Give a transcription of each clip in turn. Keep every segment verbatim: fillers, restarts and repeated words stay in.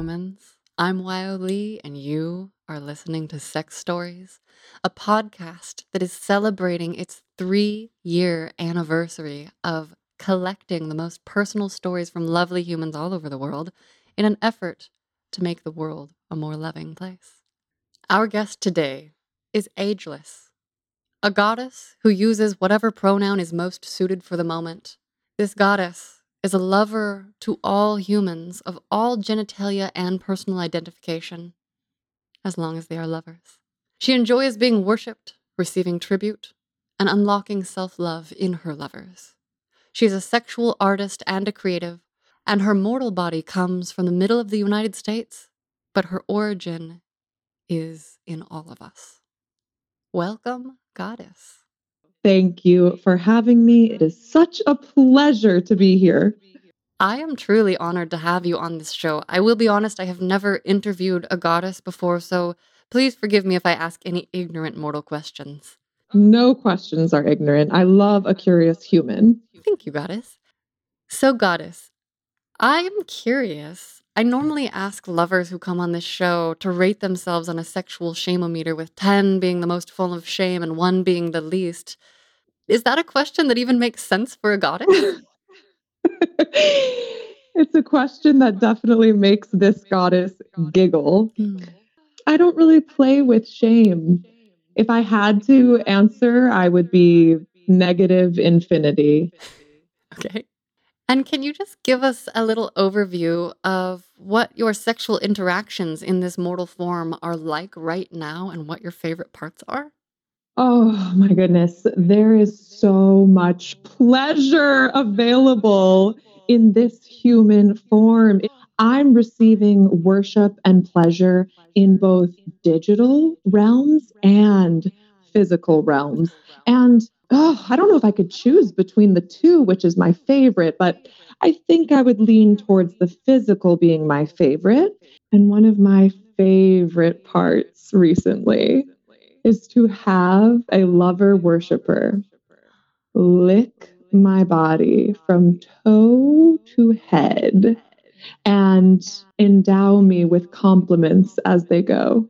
humans. I'm Wyoh Lee, and you are listening to Sex Stories, a podcast that is celebrating its three-year anniversary of collecting the most personal stories from lovely humans all over the world in an effort to make the world a more loving place. Our guest today is ageless, a goddess who uses whatever pronoun is most suited for the moment. This goddess is a lover to all humans of all genitalia and personal identification, as long as they are lovers. She enjoys being worshipped, receiving tribute, and unlocking self-love in her lovers. She is a sexual artist and a creative, and her mortal body comes from the middle of the United States, but her origin is in all of us. Welcome, goddess. Thank you for having me. It is such a pleasure to be here. I am truly honored to have you on this show. I will be honest, I have never interviewed a goddess before, so please forgive me if I ask any ignorant mortal questions. No questions are ignorant. I love a curious human. Thank you, goddess. So, goddess, I am curious. I normally ask lovers who come on this show to rate themselves on a sexual shameometer, with ten being the most full of shame and one being the least. Is that a question that even makes sense for a goddess? It's a question that definitely makes this goddess giggle. Mm. I don't really play with shame. If I had to answer, I would be negative infinity. Okay. And can you just give us a little overview of what your sexual interactions in this mortal form are like right now and what your favorite parts are? Oh, my goodness. There is so much pleasure available in this human form. I'm receiving worship and pleasure in both digital realms and physical realms. And oh, I don't know if I could choose between the two, which is my favorite, but I think I would lean towards the physical being my favorite. And one of my favorite parts recently is to have a lover worshiper lick my body from toe to head and endow me with compliments as they go.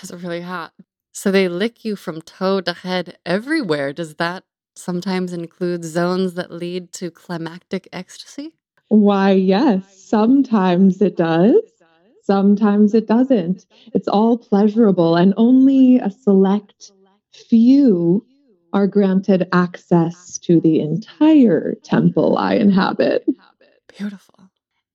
That's really hot. So they lick you from toe to head everywhere. Does that sometimes include zones that lead to climactic ecstasy? Why, yes. Sometimes it does. Sometimes it doesn't. It's all pleasurable, and only a select few are granted access to the entire temple I inhabit. Beautiful.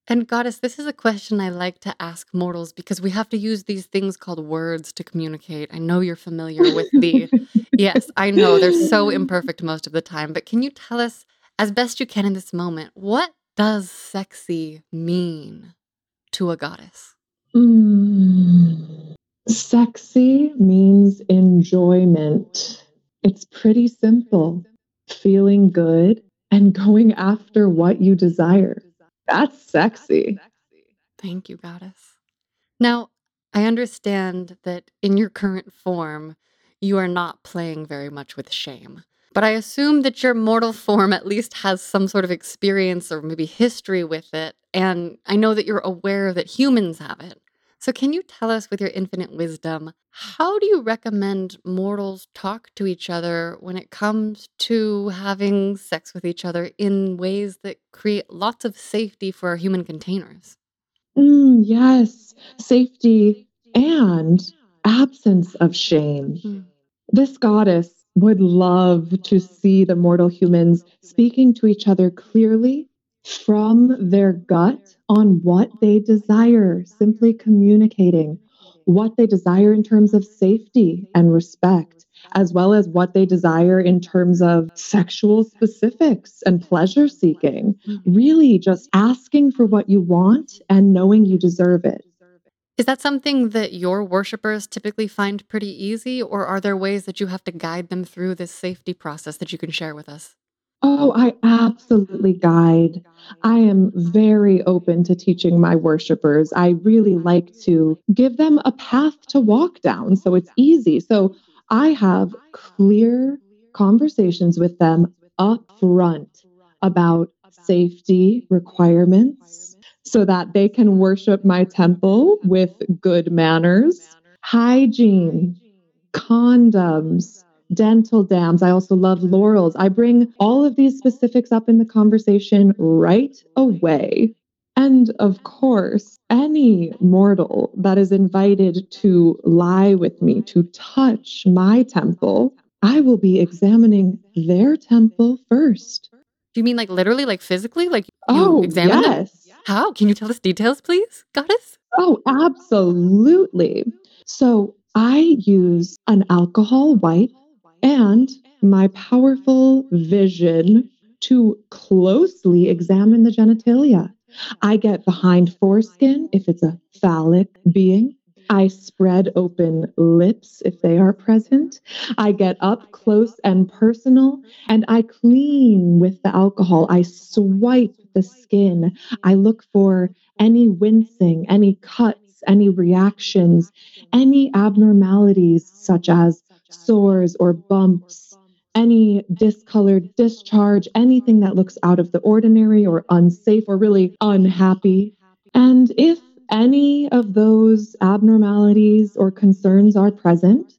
And goddess, this is a question I like to ask mortals because we have to use these things called words to communicate. I know you're familiar with the, yes, I know they're so imperfect most of the time, but can you tell us as best you can in this moment, what does sexy mean to a goddess? Mm, sexy means enjoyment. It's pretty simple. Feeling good and going after what you desire. That's sexy. Thank you, goddess. Now, I understand that in your current form, you are not playing very much with shame, but I assume that your mortal form at least has some sort of experience or maybe history with it, and I know that you're aware that humans have it. So can you tell us, with your infinite wisdom, how do you recommend mortals talk to each other when it comes to having sex with each other in ways that create lots of safety for our human containers? Mm, yes, safety and absence of shame. Mm. This goddess would love to see the mortal humans speaking to each other clearly from their gut on what they desire, simply communicating what they desire in terms of safety and respect, as well as what they desire in terms of sexual specifics and pleasure seeking. Really just asking for what you want and knowing you deserve it. Is that something that your worshipers typically find pretty easy, or are there ways that you have to guide them through this safety process that you can share with us? Oh, I absolutely guide. I am very open to teaching my worshipers. I really like to give them a path to walk down so it's easy. So I have clear conversations with them up front about safety requirements, so that they can worship my temple with good manners, hygiene, condoms, dental dams. I also love laurels. I bring all of these specifics up in the conversation right away. And of course, any mortal that is invited to lie with me, to touch my temple, I will be examining their temple first. Do you mean like literally, like physically? Like you oh, examine yes. Them? How? Can you tell us details, please, goddess? Oh, absolutely. So I use an alcohol wipe and my powerful vision to closely examine the genitalia. I get behind foreskin if it's a phallic being. I spread open lips if they are present. I get up close and personal, and I clean with the alcohol. I swipe the skin. I look for any wincing, any cuts, any reactions, any abnormalities such as sores or bumps, any discolored discharge, anything that looks out of the ordinary or unsafe or really unhappy. And if any of those abnormalities or concerns are present,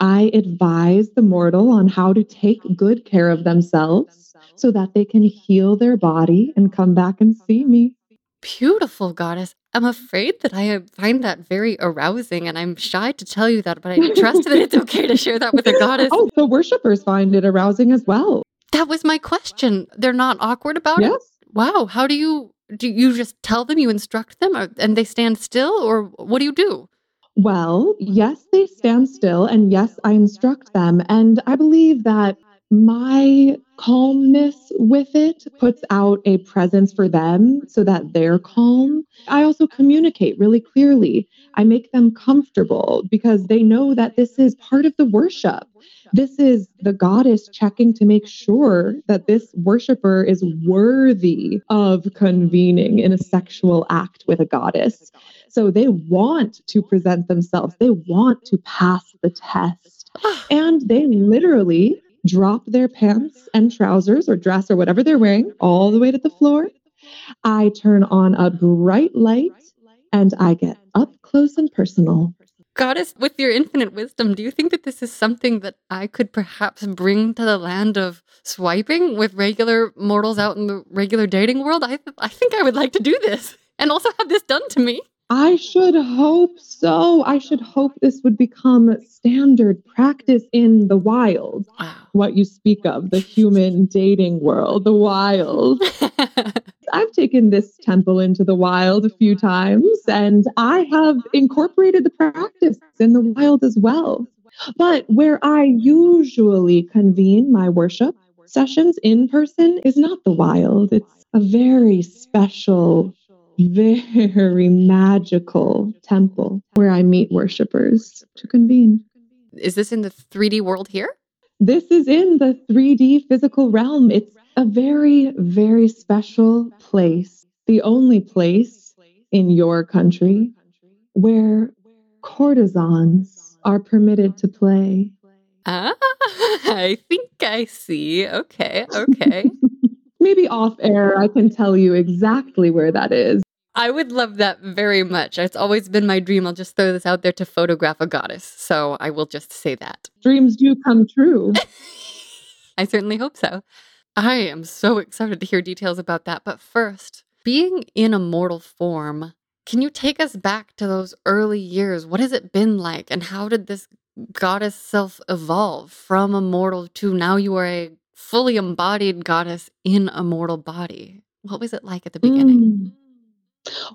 I advise the mortal on how to take good care of themselves so that they can heal their body and come back and see me. Beautiful, goddess. I'm afraid that I find that very arousing, and I'm shy to tell you that, but I trust that it's okay to share that with a goddess. Oh, the worshipers find it arousing as well. That was my question. They're not awkward about yes. it? Wow. How do you, do you just tell them, you instruct them, or, and they stand still, or what do you do? Well, yes, they stand still, and yes, I instruct them. And I believe that my calmness with it puts out a presence for them so that they're calm. I also communicate really clearly. I make them comfortable because they know that this is part of the worship. This is the goddess checking to make sure that this worshiper is worthy of convening in a sexual act with a goddess. So they want to present themselves. They want to pass the test. And they literally drop their pants and trousers or dress or whatever they're wearing all the way to the floor. I turn on a bright light and I get up close and personal. Goddess, with your infinite wisdom, do you think that this is something that I could perhaps bring to the land of swiping with regular mortals out in the regular dating world? I, I think I would like to do this and also have this done to me. I should hope so. I should hope this would become standard practice in the wild. Wow. What you speak of, the human dating world, the wild. I've taken this temple into the wild a few times, and I have incorporated the practice in the wild as well. But where I usually convene my worship sessions in person is not the wild. It's a very special, very magical temple where I meet worshipers to convene. Is this in the three D world here? This is in the three D physical realm. It's a very, very special place. The only place in your country where courtesans are permitted to play. Ah, I think I see. Okay, okay. Maybe off air, I can tell you exactly where that is. I would love that very much. It's always been my dream. I'll just throw this out there to photograph a goddess. So I will just say that. Dreams do come true. I certainly hope so. I am so excited to hear details about that. But first, being in a mortal form, can you take us back to those early years? What has it been like? And how did this goddess self evolve from a mortal to now you are a fully embodied goddess in a mortal body? What was it like at the beginning? Mm.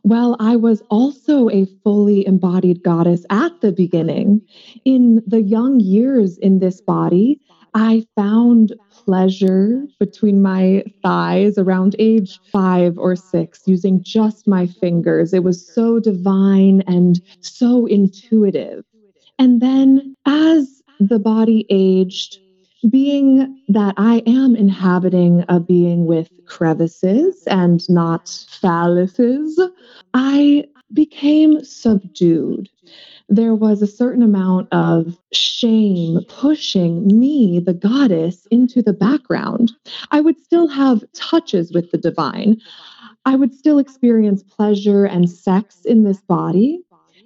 Well, I was also a fully embodied goddess at the beginning. In the young years in this body, I found pleasure between my thighs around age five or six using just my fingers. It was so divine and so intuitive. And then as the body aged, being that I am inhabiting a being with crevices and not phalluses, I became subdued. There was a certain amount of shame pushing me, the goddess, into the background. I would still have touches with the divine. I would still experience pleasure and sex in this body.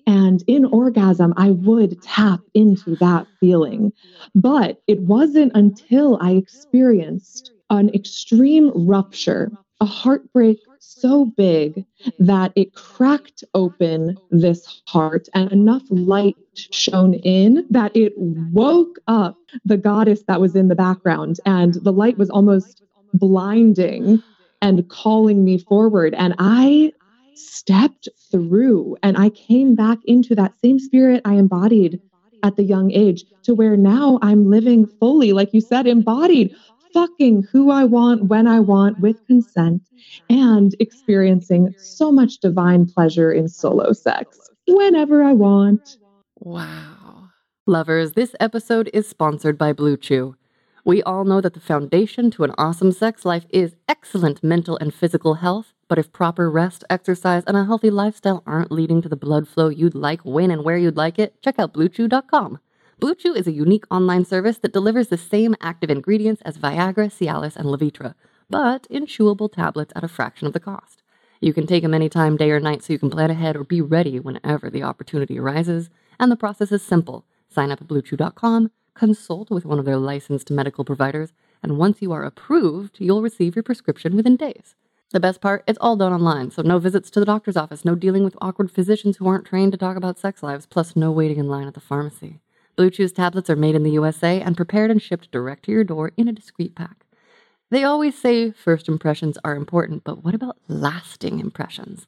And in orgasm, I would tap into that feeling. But it wasn't until I experienced an extreme rupture, a heartbreak so big that it cracked open this heart and enough light shone in that it woke up the goddess that was in the background. And the light was almost blinding and calling me forward. And I stepped through and I came back into that same spirit I embodied at the young age to where now I'm living fully, like you said, embodied, fucking who I want, when I want, with consent, and experiencing so much divine pleasure in solo sex whenever I want. Wow. Lovers, this episode is sponsored by BlueChew. We all know that the foundation to an awesome sex life is excellent mental and physical health, but if proper rest, exercise, and a healthy lifestyle aren't leading to the blood flow you'd like, when and where you'd like it, check out blue chew dot com. BlueChew is a unique online service that delivers the same active ingredients as Viagra, Cialis, and Levitra, but in chewable tablets at a fraction of the cost. You can take them anytime, day or night, so you can plan ahead or be ready whenever the opportunity arises, and the process is simple. Sign up at blue chew dot com, consult with one of their licensed medical providers, and once you are approved, you'll receive your prescription within days. The best part, it's all done online, so no visits to the doctor's office, no dealing with awkward physicians who aren't trained to talk about sex lives, plus no waiting in line at the pharmacy. BlueChew's tablets are made in the U S A and prepared and shipped direct to your door in a discreet pack. They always say first impressions are important, but what about lasting impressions?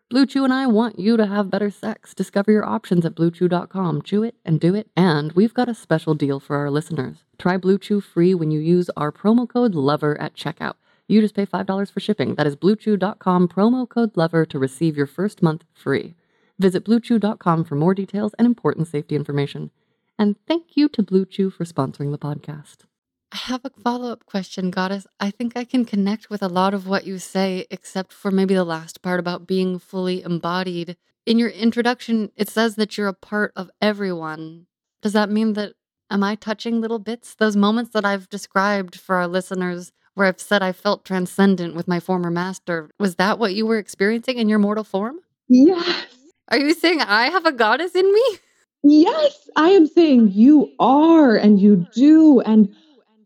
BlueChew and I want you to have better sex. Discover your options at blue chew dot com. Chew it and do it. And we've got a special deal for our listeners. Try BlueChew free when you use our promo code LOVER at checkout. You just pay five dollars for shipping. That is blue chew dot com, promo code LOVER, to receive your first month free. Visit blue chew dot com for more details and important safety information. And thank you to BlueChew for sponsoring the podcast. I have a follow-up question, Goddess. I think I can connect with a lot of what you say, except for maybe the last part about being fully embodied. In your introduction, it says that you're a part of everyone. Does that mean that, am I touching little bits? Those moments that I've described for our listeners where I've said I felt transcendent with my former master, was that what you were experiencing in your mortal form? Yes. Are you saying I have a goddess in me? Yes, I am saying you are and you do, and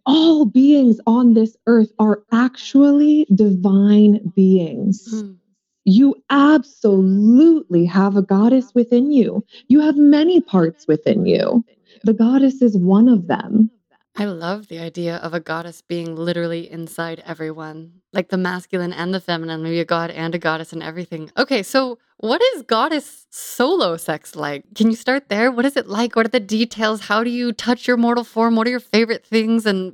all beings on this earth are actually divine beings. Mm. You absolutely have a goddess within you. You have many parts within you. The goddess is one of them. I love the idea of a goddess being literally inside everyone, like the masculine and the feminine, maybe a god and a goddess and everything. Okay, so what is goddess solo sex like? Can you start there? What is it like? What are the details? How do you touch your mortal form? What are your favorite things? And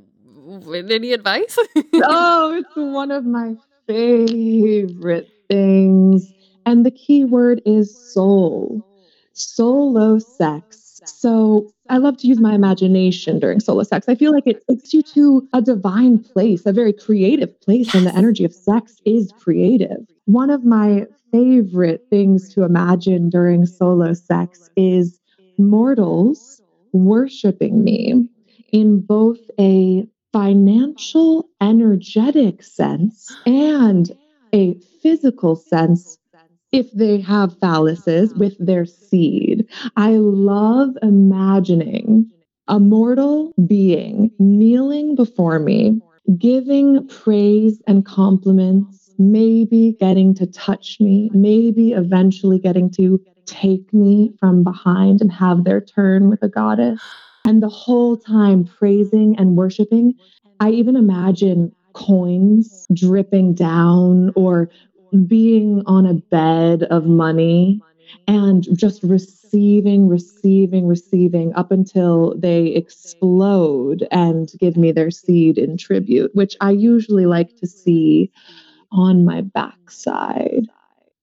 any advice? Oh, it's one of my favorite things. And the key word is soul. Solo sex. So I love to use my imagination during solo sex. I feel like it takes you to a divine place, a very creative place, yes. And the energy of sex is creative. One of my favorite things to imagine during solo sex is mortals worshiping me in both a financial, energetic sense and a physical sense, if they have phalluses, with their seed. I love imagining a mortal being kneeling before me, giving praise and compliments, maybe getting to touch me, maybe eventually getting to take me from behind and have their turn with a goddess. And the whole time praising and worshiping. I even imagine coins dripping down, or being on a bed of money and just receiving, receiving, receiving up until they explode and give me their seed in tribute, which I usually like to see on my backside.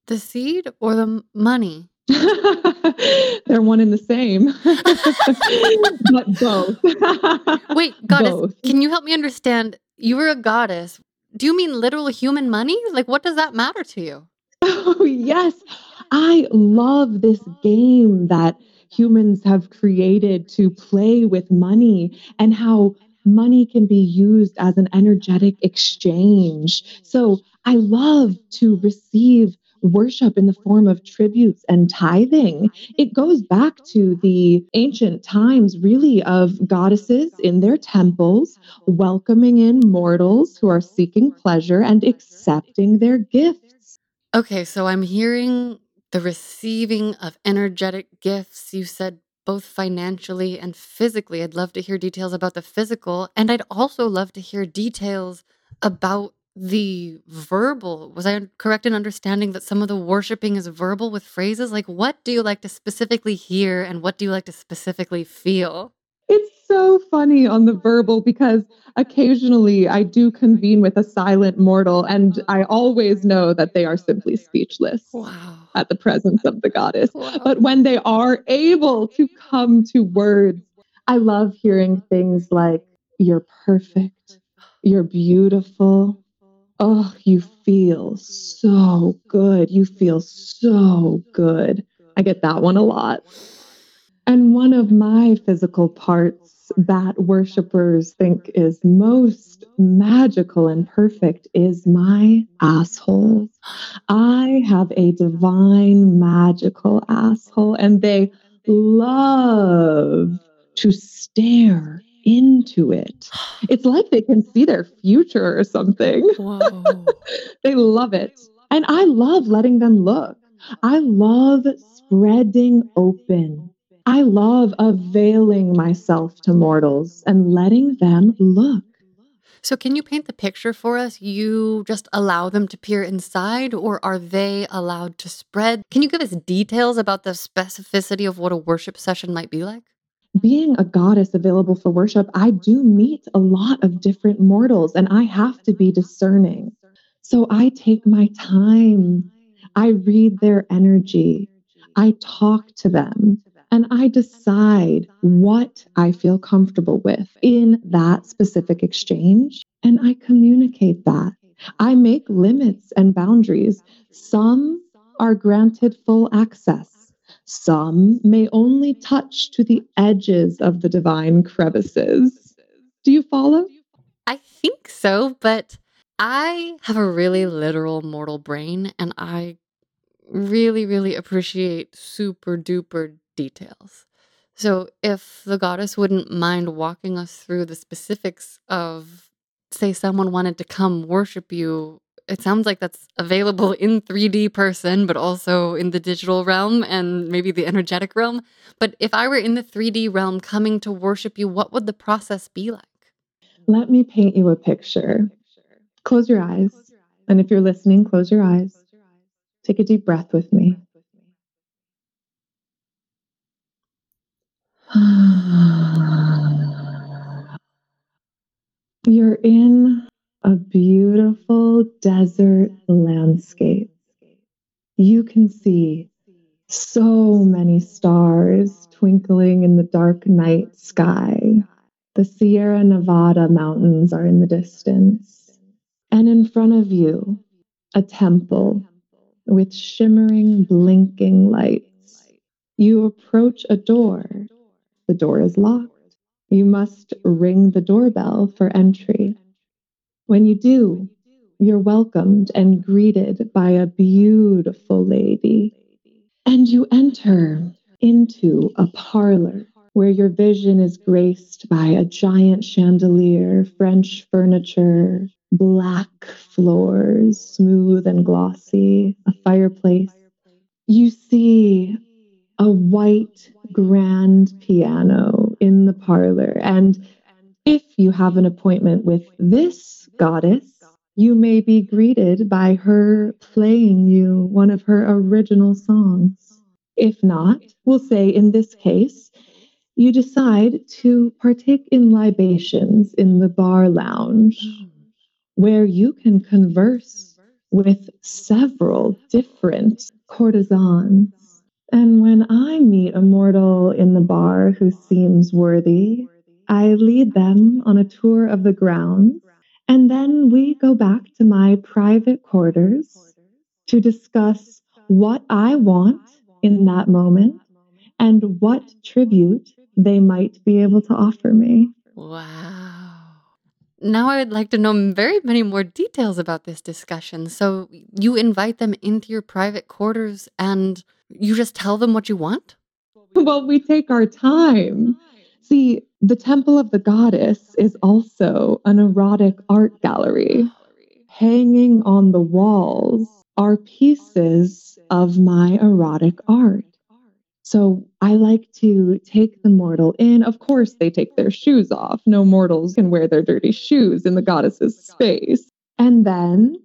The seed or the money? They're one and the same, but both. Wait, goddess, both. Can you help me understand? You were a goddess. Do you mean literal human money? Like, what does that matter to you? Oh, yes. I love this game that humans have created to play with money and how money can be used as an energetic exchange. So I love to receive worship in the form of tributes and tithing. It goes back to the ancient times, really, of goddesses in their temples, welcoming in mortals who are seeking pleasure and accepting their gifts. Okay, so I'm hearing the receiving of energetic gifts. You said both financially and physically. I'd love to hear details about the physical, and I'd also love to hear details about the verbal. Was I correct in understanding that some of the worshiping is verbal with phrases? Like, what do you like to specifically hear and what do you like to specifically feel? It's so funny on the verbal because occasionally I do convene with a silent mortal and I always know that they are simply speechless. Wow. At the presence of the goddess. Wow. But when they are able to come to words, I love hearing things like, "You're perfect, you're beautiful. Oh, you feel so good. You feel so good." I get that one a lot. And one of my physical parts that worshipers think is most magical and perfect is my asshole. I have a divine, magical asshole, and they love to stare into it. It's like they can see their future or something. Whoa. They love it. And I love letting them look. I love spreading open. I love availing myself to mortals and letting them look. So can you paint the picture for us? You just allow them to peer inside, or are they allowed to spread? Can you give us details about the specificity of what a worship session might be like? Being a goddess available for worship, I do meet a lot of different mortals and I have to be discerning. So I take my time. I read their energy. I talk to them and I decide what I feel comfortable with in that specific exchange. And I communicate that. I make limits and boundaries. Some are granted full access. Some may only touch to the edges of the divine crevices. Do you follow? I think so, but I have a really literal mortal brain, and I really, really appreciate super duper details. So if the goddess wouldn't mind walking us through the specifics of, say, someone wanted to come worship you, it sounds like that's available in three D person, but also in the digital realm and maybe the energetic realm. But if I were in the three D realm coming to worship you, what would the process be like? Let me paint you a picture. Close your eyes. And if you're listening, close your eyes. Take a deep breath with me. You're in a beautiful desert landscape. You can see so many stars twinkling in the dark night sky. The Sierra Nevada mountains are in the distance. And in front of you, a temple with shimmering, blinking lights. You approach a door. The door is locked. You must ring the doorbell for entry. When you do, you're welcomed and greeted by a beautiful lady. And you enter into a parlor where your vision is graced by a giant chandelier, French furniture, black floors, smooth and glossy, a fireplace. You see a white grand piano in the parlor, and if you have an appointment with this goddess, you may be greeted by her playing you one of her original songs. If not, we'll say in this case, you decide to partake in libations in the bar lounge, where you can converse with several different courtesans. And when I meet a mortal in the bar who seems worthy, I lead them on a tour of the grounds, and then we go back to my private quarters to discuss what I want in that moment and what tribute they might be able to offer me. Wow. Now I would like to know very many more details about this discussion. So you invite them into your private quarters and you just tell them what you want? Well, we take our time. See, the Temple of the Goddess is also an erotic art gallery. Hanging on the walls are pieces of my erotic art. So I like to take the mortal in. Of course, they take their shoes off. No mortals can wear their dirty shoes in the goddess's space. And then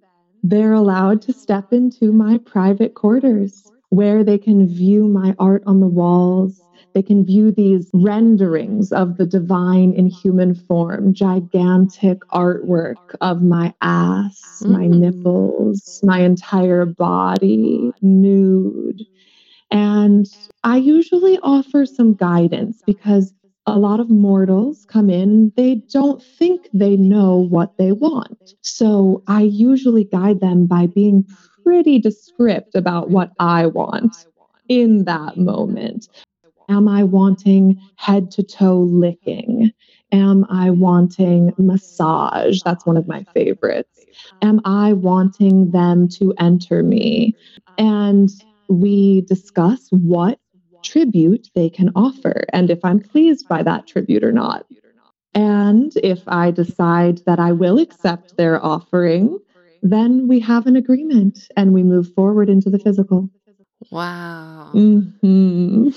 they're allowed to step into my private quarters where they can view my art on the walls. They can view these renderings of the divine in human form, gigantic artwork of my ass, mm-hmm. my nipples, my entire body, nude. And I usually offer some guidance because a lot of mortals come in, they don't think they know what they want. So I usually guide them by being pretty descriptive about what I want in that moment. Am I wanting head to toe licking? Am I wanting massage? That's one of my favorites. Am I wanting them to enter me? And we discuss what tribute they can offer and if I'm pleased by that tribute or not. And if I decide that I will accept their offering, then we have an agreement and we move forward into the physical. Wow. Mm-hmm.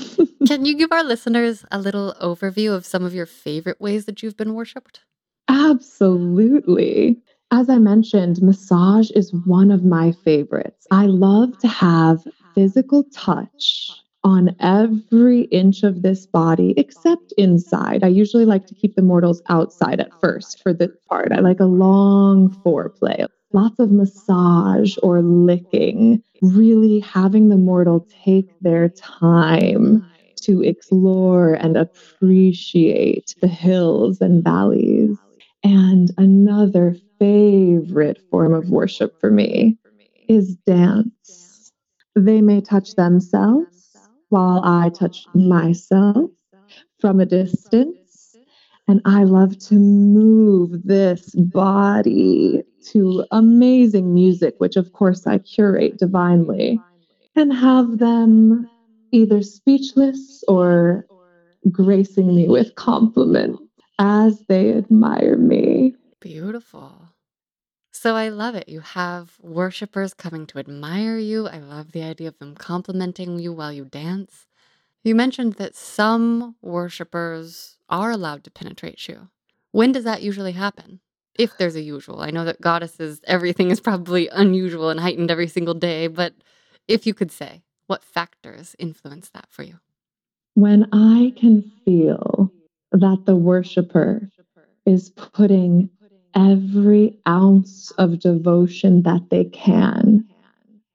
Can you give our listeners a little overview of some of your favorite ways that you've been worshipped? Absolutely. As I mentioned, massage is one of my favorites. I love to have physical touch on every inch of this body, except inside. I usually like to keep the mortals outside at first for this part. I like a long foreplay, lots of massage or licking, really having the mortal take their time to explore and appreciate the hills and valleys. And another favorite form of worship for me is dance. They may touch themselves while I touch myself from a distance. And I love to move this body to amazing music, which of course I curate divinely, and have them either speechless or gracing me with compliments as they admire me. Beautiful. So I love it. You have worshipers coming to admire you. I love the idea of them complimenting you while you dance. You mentioned that some worshipers are allowed to penetrate you. When does that usually happen? If there's a usual. I know that goddesses, everything is probably unusual and heightened every single day, but if you could say, what factors influence that for you? When I can feel that the worshiper is putting every ounce of devotion that they can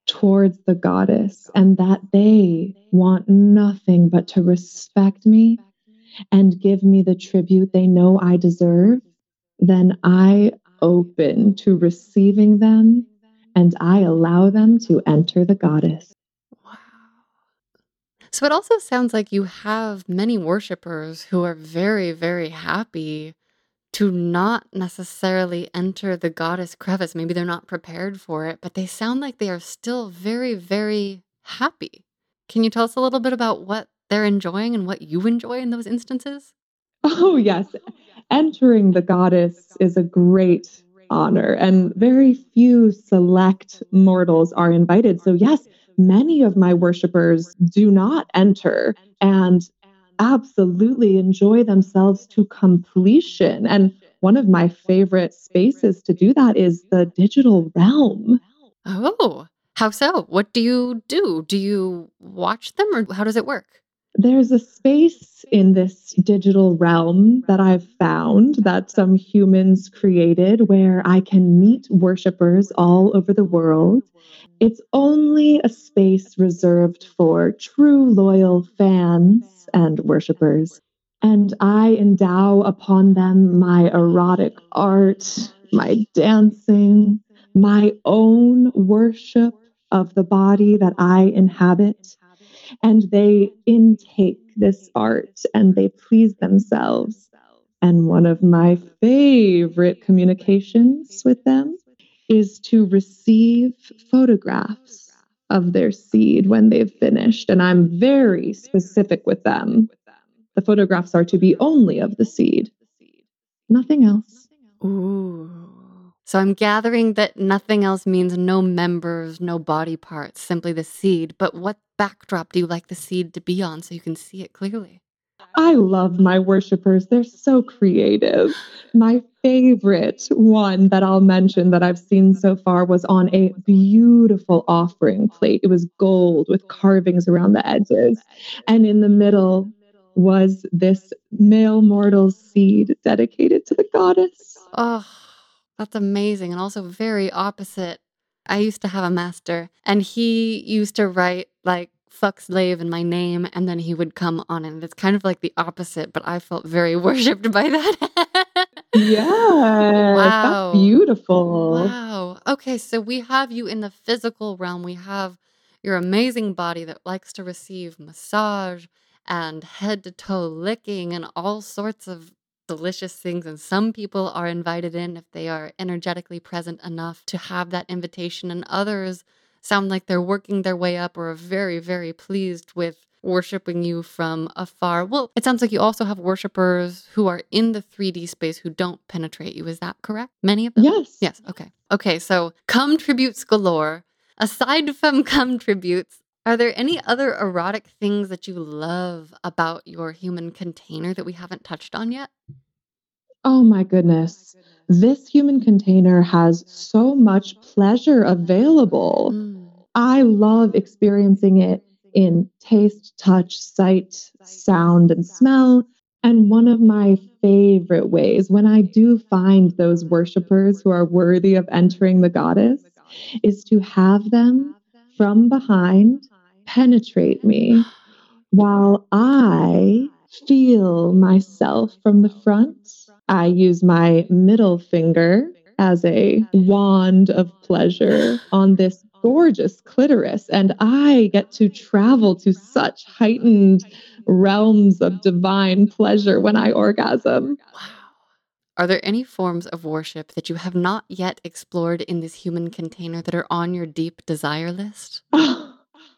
towards the goddess, and that they want nothing but to respect me and give me the tribute they know I deserve, then I open to receiving them and I allow them to enter the goddess. Wow. So it also sounds like you have many worshipers who are very, very happy to not necessarily enter the goddess crevice. Maybe they're not prepared for it, but they sound like they are still very, very happy. Can you tell us a little bit about what they're enjoying and what you enjoy in those instances? Oh, yes. Entering the goddess is a great honor, and very few select mortals are invited. So yes, many of my worshipers do not enter and absolutely enjoy themselves to completion. And one of my favorite spaces to do that is the digital realm. Oh, how so? What do you do? Do you watch them or how does it work? There's a space in this digital realm that I've found that some humans created where I can meet worshipers all over the world. It's only a space reserved for true loyal fans and worshipers. And I endow upon them my erotic art, my dancing, my own worship of the body that I inhabit. And they intake this art and they please themselves. And one of my favorite communications with them is to receive photographs of their seed when they've finished. And I'm very specific with them. The photographs are to be only of the seed, nothing else. Ooh. So I'm gathering that nothing else means no members, no body parts, simply the seed. But what backdrop do you like the seed to be on so you can see it clearly? I love my worshipers. They're so creative. My favorite one that I'll mention that I've seen so far was on a beautiful offering plate. It was gold with carvings around the edges. And in the middle was this male mortal seed dedicated to the goddess. Oh, that's amazing. And also very opposite. I used to have a master and he used to write like fuck slave in my name and then he would come on and it's kind of like the opposite, but I felt very worshipped by that. Yeah. Wow. That's beautiful. Wow. Okay. So we have you in the physical realm. We have your amazing body that likes to receive massage and head to toe licking and all sorts of delicious things. And some people are invited in if they are energetically present enough to have that invitation. And others sound like they're working their way up or are very, very pleased with worshiping you from afar. Well, it sounds like you also have worshipers who are in the three D space who don't penetrate you. Is that correct? Many of them? Yes. Yes. Okay. Okay. So cum tributes galore. Aside from cum tributes, are there any other erotic things that you love about your human container that we haven't touched on yet? Oh my goodness. This human container has so much pleasure available. Mm. I love experiencing it in taste, touch, sight, sound, and smell. And one of my favorite ways when I do find those worshipers who are worthy of entering the goddess is to have them from behind penetrate me while I feel myself from the front. I use my middle finger as a wand of pleasure on this gorgeous clitoris, and I get to travel to such heightened realms of divine pleasure when I orgasm. Wow. Are there any forms of worship that you have not yet explored in this human container that are on your deep desire list? Oh,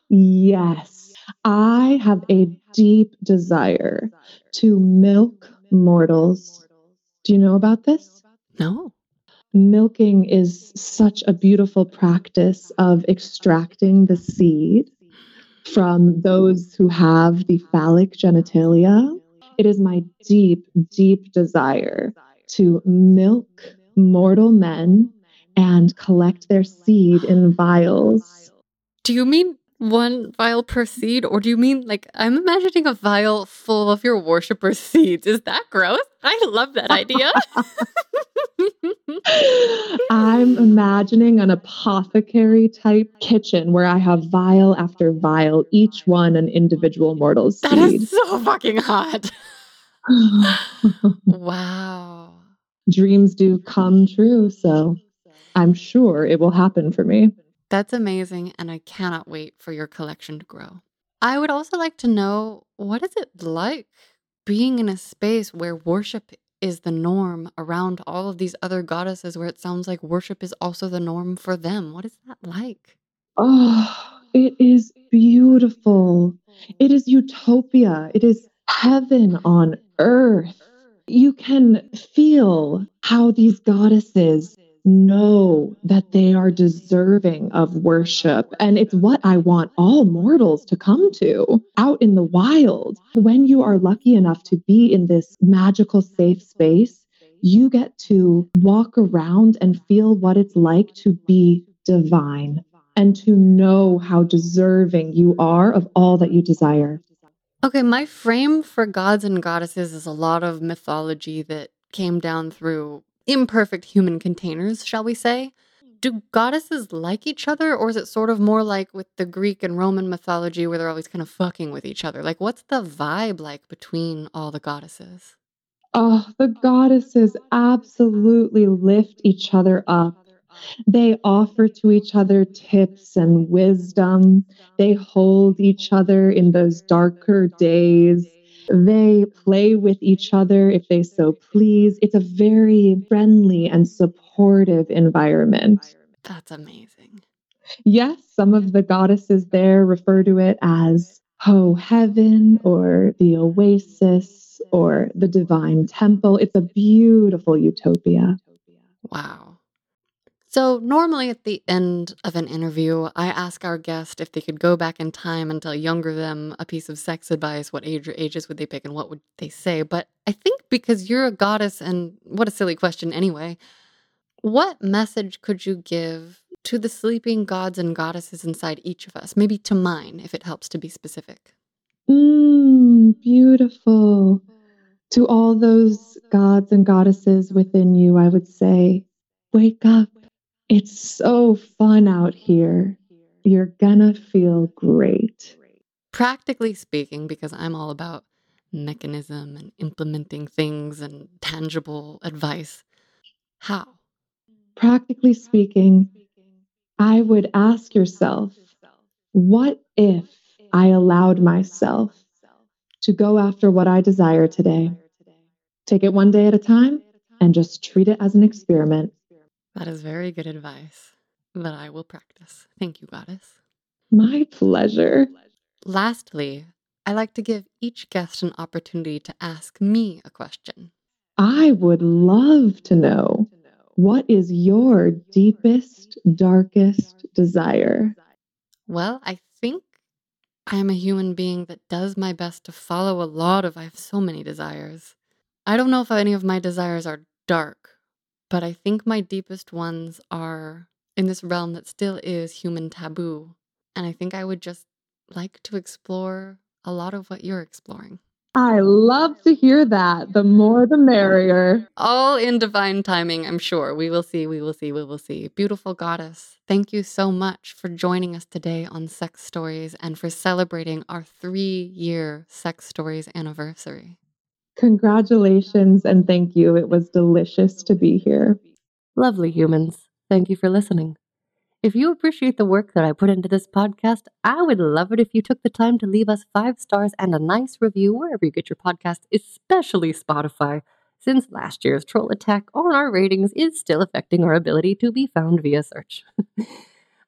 yes. I have a deep desire to milk mortals. Do you know about this? No. Milking is such a beautiful practice of extracting the seed from those who have the phallic genitalia. It is my deep, deep desire to milk mortal men and collect their seed in vials. Do you mean one vial per seed? Or do you mean, like, I'm imagining a vial full of your worshippers' seeds. Is that gross? I love that idea. I'm imagining an apothecary type kitchen where I have vial after vial, each one an individual mortal seed. That is so fucking hot. Wow. Dreams do come true, so I'm sure it will happen for me. That's amazing, and I cannot wait for your collection to grow. I would also like to know, what is it like being in a space where worship is the norm around all of these other goddesses, where it sounds like worship is also the norm for them? What is that like? Oh, it is beautiful. It is utopia. It is heaven on earth. You can feel how these goddesses know that they are deserving of worship. And it's what I want all mortals to come to out in the wild. When you are lucky enough to be in this magical safe space, you get to walk around and feel what it's like to be divine and to know how deserving you are of all that you desire. Okay, my frame for gods and goddesses is a lot of mythology that came down through imperfect human containers, shall we say. Do goddesses like each other, or is it sort of more like with the Greek and Roman mythology where they're always kind of fucking with each other? Like, what's the vibe like between all the goddesses? Oh, the goddesses absolutely lift each other up. They offer to each other tips and wisdom. They hold each other in those darker days. They play with each other if they so please. It's a very friendly and supportive environment. That's amazing. Yes, some of the goddesses there refer to it as Ho Heaven or the Oasis or the Divine Temple. It's a beautiful utopia. Wow. So normally at the end of an interview, I ask our guest if they could go back in time and tell younger them a piece of sex advice, what age or ages would they pick and what would they say? But I think because you're a goddess, and what a silly question anyway, what message could you give to the sleeping gods and goddesses inside each of us? Maybe to mine, if it helps to be specific. Mmm, beautiful. To all those gods and goddesses within you, I would say, wake up. It's so fun out here. You're gonna feel great. Practically speaking, because I'm all about mechanism and implementing things and tangible advice. How? Practically speaking, I would ask yourself, what if I allowed myself to go after what I desire today? Take it one day at a time and just treat it as an experiment. That is very good advice that I will practice. Thank you, Goddess. My pleasure. Lastly, I like to give each guest an opportunity to ask me a question. I would love to know, what is your deepest, darkest desire? Well, I think I am a human being that does my best to follow a lot of, I have so many desires. I don't know if any of my desires are dark, but I think my deepest ones are in this realm that still is human taboo. And I think I would just like to explore a lot of what you're exploring. I love to hear that. The more, the merrier. All in divine timing, I'm sure. We will see, we will see, we will see. Beautiful goddess, thank you so much for joining us today on Sex Stories and for celebrating our three-year Sex Stories anniversary. Congratulations and thank you. It was delicious to be here. Lovely humans, thank you for listening. If you appreciate the work that I put into this podcast, I would love it if you took the time to leave us five stars and a nice review wherever you get your podcast, especially Spotify, since last year's troll attack on our ratings is still affecting our ability to be found via search.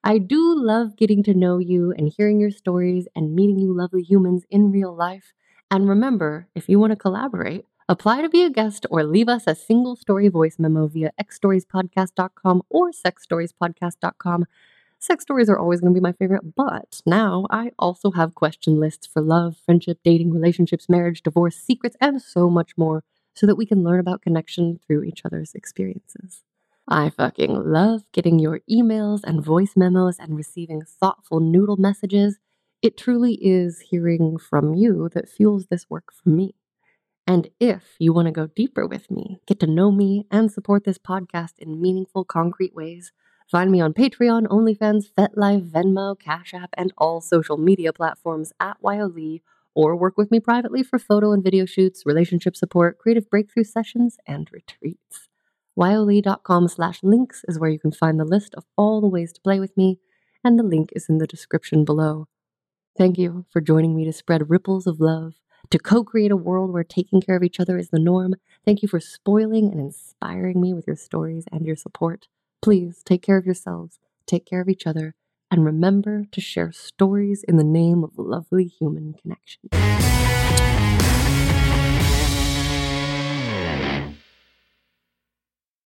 I do love getting to know you and hearing your stories and meeting you lovely humans in real life. And remember, if you want to collaborate, apply to be a guest or leave us a single story voice memo via x stories podcast dot com or sex stories podcast dot com. Sex stories are always going to be my favorite, but now I also have question lists for love, friendship, dating, relationships, marriage, divorce, secrets, and so much more so that we can learn about connection through each other's experiences. I fucking love getting your emails and voice memos and receiving thoughtful noodle messages. It truly is hearing from you that fuels this work for me. And if you want to go deeper with me, get to know me, and support this podcast in meaningful, concrete ways, find me on Patreon, OnlyFans, FetLife, Venmo, Cash App, and all social media platforms at Wyoh Lee, or work with me privately for photo and video shoots, relationship support, creative breakthrough sessions, and retreats. wyoh lee dot com slash links is where you can find the list of all the ways to play with me, and the link is in the description below. Thank you for joining me to spread ripples of love, to co-create a world where taking care of each other is the norm. Thank you for spoiling and inspiring me with your stories and your support. Please take care of yourselves, take care of each other, and remember to share stories in the name of lovely human connection.